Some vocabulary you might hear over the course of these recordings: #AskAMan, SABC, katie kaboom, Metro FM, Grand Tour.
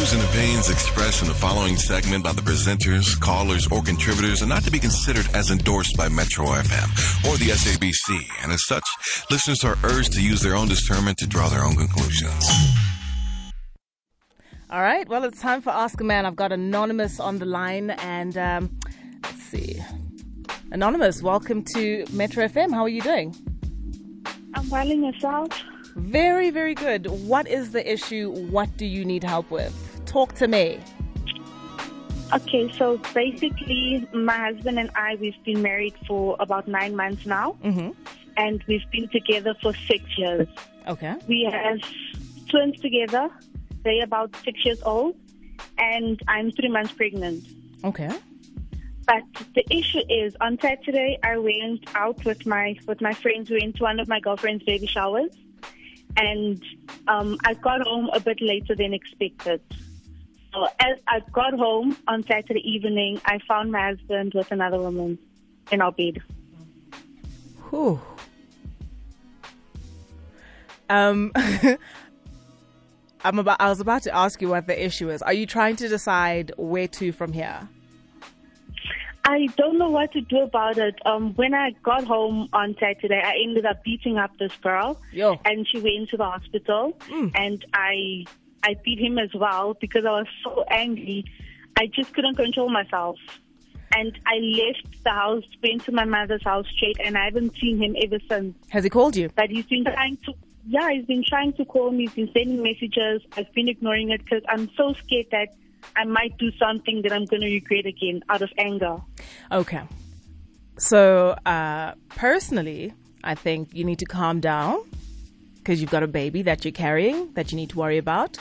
views and opinions expressed in the following segment by the presenters, callers, or contributors are not to be considered as endorsed by Metro FM or the SABC, and as such, listeners are urged to use their own discernment to draw their own conclusions. All right, well, it's time for Ask a Man. I've got Anonymous on the line, and let's see. Anonymous, welcome to Metro FM. How are you doing? I'm well, and yourself? Very, very good. What is the issue? What do you need help with? Talk to me. Okay, so basically, my husband and I, we've been married for about 9 months now, and we've been together for 6 years. Okay. We have twins together. They're about 6 years old, and I'm 3 months pregnant. Okay. But the issue is, on Saturday, I went out with my friends. We went to one of my girlfriend's baby showers, and I got home a bit later than expected. So as I got home on Saturday evening, I found my husband with another woman in our bed. Whew. I was about to ask you what the issue is. Are you trying to decide where to from here? I don't know what to do about it. When I got home on Saturday, I ended up beating up this girl. Yo. And she went to the hospital. And I beat him as well because I was so angry. I just couldn't control myself. And I left the house, went to my mother's house straight, and I haven't seen him ever since. Has he called you? But he's been trying to... Yeah, he's been trying to call me. He's been sending messages. I've been ignoring it because I'm so scared that I might do something that I'm going to regret again out of anger. Okay. So, personally, I think you need to calm down because you've got a baby that you're carrying that you need to worry about.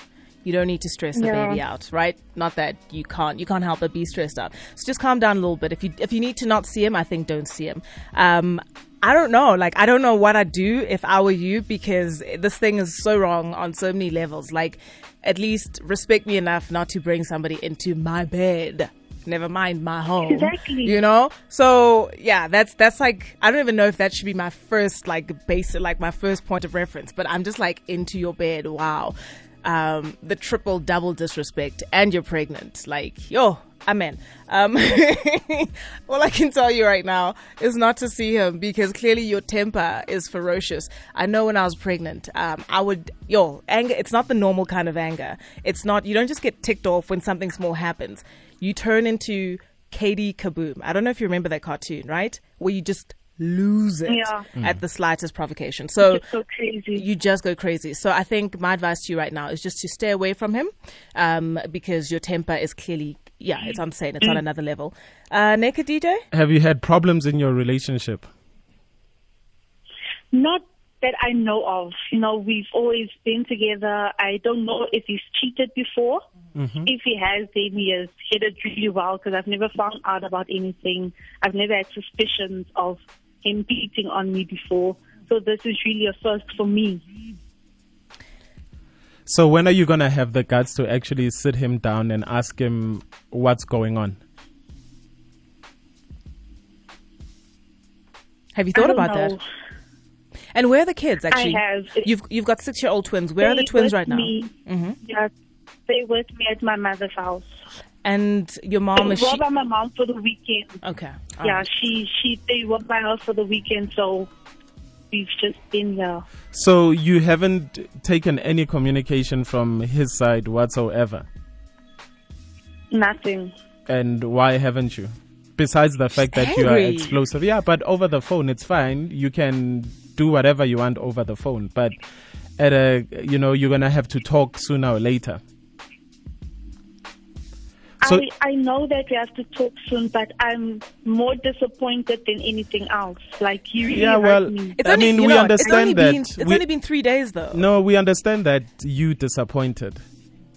You don't need to stress the baby out, right? Not that you can't help but be stressed out. So just calm down a little bit. If you need to not see him, I think don't see him. I don't know. Like, I don't know what I'd do if I were you, because this thing is so wrong on so many levels. Like, at least respect me enough not to bring somebody into my bed. Never mind my home. Exactly. You know? So, yeah, that's like, I don't even know if that should be my first, like, basic, like, my first point of reference. But I'm just like, into your bed. Wow. The triple, double disrespect. And you're pregnant. Like, yo. Amen. All I can tell you right now is not to see him, because clearly your temper is ferocious. I know when I was pregnant, anger, it's not the normal kind of anger. It's not, you don't just get ticked off when something small happens. You turn into Katie Kaboom. I don't know if you remember that cartoon, right? Where you just lose it at the slightest provocation. So you just go crazy. So I think my advice to you right now is just to stay away from him, because your temper is clearly... Yeah, it's insane. It's on another level. Naked DJ? Have you had problems in your relationship? Not that I know of. You know, we've always been together. I don't know if he's cheated before. If he has, then he has headed really well, because I've never found out about anything. I've never had suspicions of him cheating on me before. So this is really a first for me. So when are you going to have the guts to actually sit him down and ask him what's going on? Have you thought about that? And where are the kids, actually? I have. You've got 6-year-old twins. Where are the twins right now? Yeah, they're with me at my mother's house. And your mom is... They were by my mom for the weekend. Okay. They were by her for the weekend, so... We've just been there. So you haven't taken any communication from his side whatsoever? Nothing. And why haven't you? Besides the fact that you are explosive. Yeah, but over the phone, it's fine. You can do whatever you want over the phone. But, you're going to have to talk sooner or later. So, I know that we have to talk soon, but I'm more disappointed than anything else. Like, you really hurt me. It's only been 3 days, though. No, we understand that you disappointed.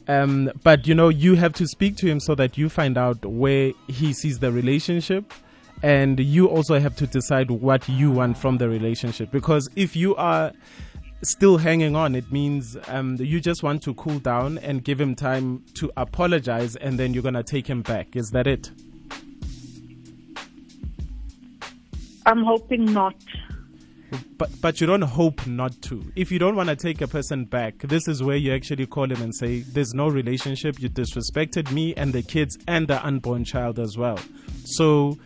But, you have to speak to him so that you find out where he sees the relationship. And you also have to decide what you want from the relationship. Because if you are... still hanging on, it means you just want to cool down and give him time to apologize, and then you're going to take him back. Is that it? I'm hoping not. But you don't hope not to. If you don't want to take a person back, this is where you actually call him and say, there's no relationship, you disrespected me and the kids and the unborn child as well. So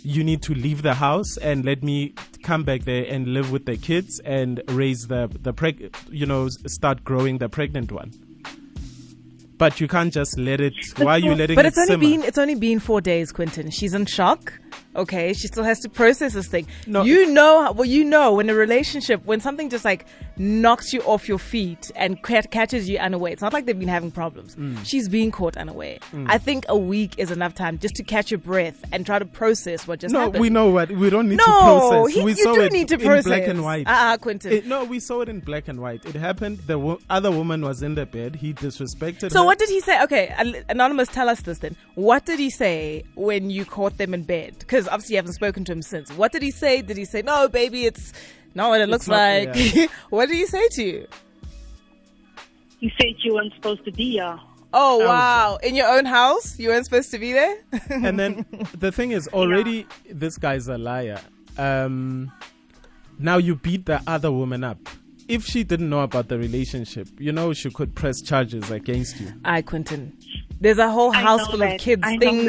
you need to leave the house and let me come back there and live with the kids and raise start growing the pregnant one. But you can't just let it. Why are you letting it simmer? But it's only been 4 days, Quentin. She's in shock. Okay, she still has to process this thing. No. You know, when a relationship, when something just like knocks you off your feet and catches you unaware. It's not like they've been having problems. She's being caught unaware. I think a week is enough time just to catch your breath and try to process what just happened. No, we know what. We don't need to process. We saw it in black and white. Quentin. We saw it in black and white. It happened. The other woman was in the bed. He disrespected her. So what did he say? Okay, Anonymous, tell us this then. What did he say when you caught them in bed? Because obviously you haven't spoken to him since. What did he say? Did he say, no, baby, it's not what it looks like? Yeah. What did he say to you? He said you weren't supposed to be here. Oh, wow. In your own house? You weren't supposed to be there? And then the thing is, already this guy's a liar. Now you beat the other woman up. If she didn't know about the relationship, she could press charges against you. Aye, Quentin. There's a whole house full of kids' things,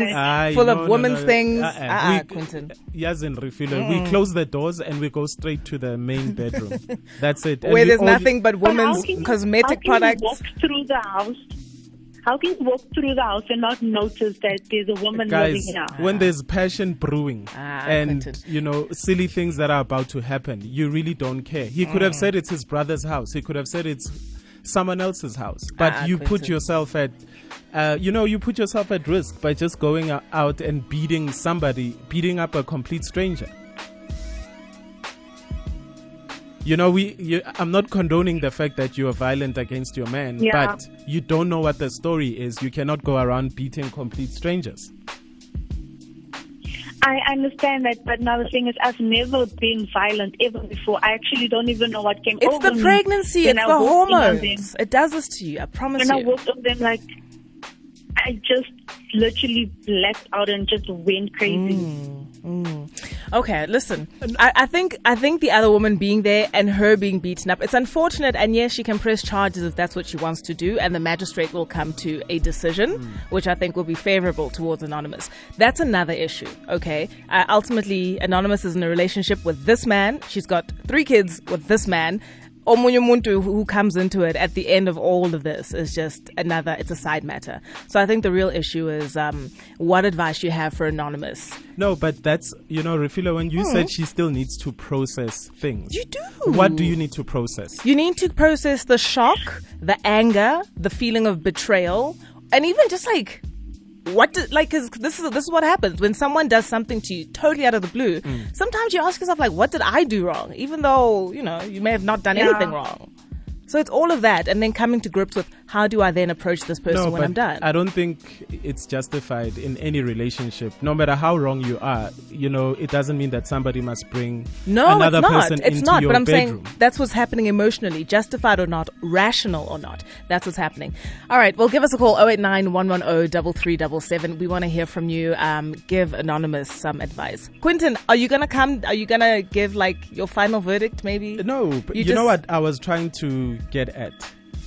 full of women's things. Quentin. We close the doors and we go straight to the main bedroom. That's it. Where there's nothing but women's cosmetic products. How can you walk through the house and not notice that there's a woman living here? When there's passion brewing and, Quentin, silly things that are about to happen, you really don't care. He could have said it's his brother's house. He could have said it's someone else's house. But you put yourself at... you put yourself at risk by just going out and beating up a complete stranger. I'm not condoning the fact that you are violent against your man, but you don't know what the story is. You cannot go around beating complete strangers. I understand that, but now the thing is, I've never been violent ever before. I actually don't even know what came over me. It's the pregnancy, it's the hormones. It does this to you, I promise you. When I walked on them I just literally blacked out and just went crazy. Okay, listen. I think the other woman being there and her being beaten up, it's unfortunate, and yes, she can press charges if that's what she wants to do, and the magistrate will come to a decision, which I think will be favorable towards Anonymous. That's another issue, okay? Ultimately, Anonymous is in a relationship with this man. She's got 3 kids with this man. Omunye umuntu who comes into it at the end of all of this is just another, it's a side matter. So I think the real issue is what advice you have for Anonymous. No, but that's, Refila, when you said she still needs to process things. You do. What do you need to process? You need to process the shock, the anger, the feeling of betrayal, and even just like... This is what happens when someone does something to you totally out of the blue. Sometimes you ask yourself, like, what did I do wrong? Even though, you may have not done anything wrong. So it's all of that. And then coming to grips with how do I then approach this person when I'm done? I don't think it's justified in any relationship. No matter how wrong you are, it doesn't mean that somebody must bring another person into your bedroom. No, it's not. But I'm saying that's what's happening emotionally, justified or not, rational or not. That's what's happening. All right. Well, give us a call. 089-110-3377. We want to hear from you. Give Anonymous some advice. Quentin, are you going to come? Are you going to give like your final verdict maybe? No. But you know what I was trying to get at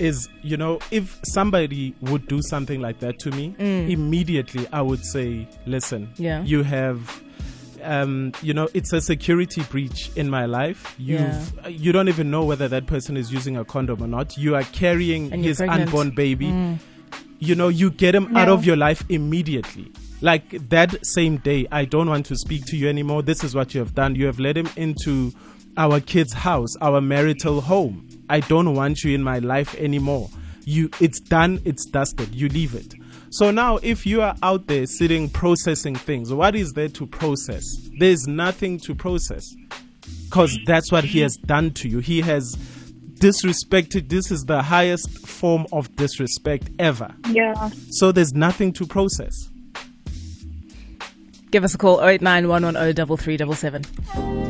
is, if somebody would do something like that to me, immediately I would say, listen, you have, it's a security breach in my life. You don't even know whether that person is using a condom or not. You are carrying his unborn baby. You get him out of your life immediately. Like that same day, I don't want to speak to you anymore. This is what you have done. You have led him into our kid's house, our marital home. I don't want you in my life anymore. It's done, it's dusted, you leave it. So now if you are out there sitting processing things, what is there to process? There's nothing to process because that's what he has done to you. He has disrespected. This is the highest form of disrespect ever. Yeah. So there's nothing to process. Give us a call, 089-110-3377.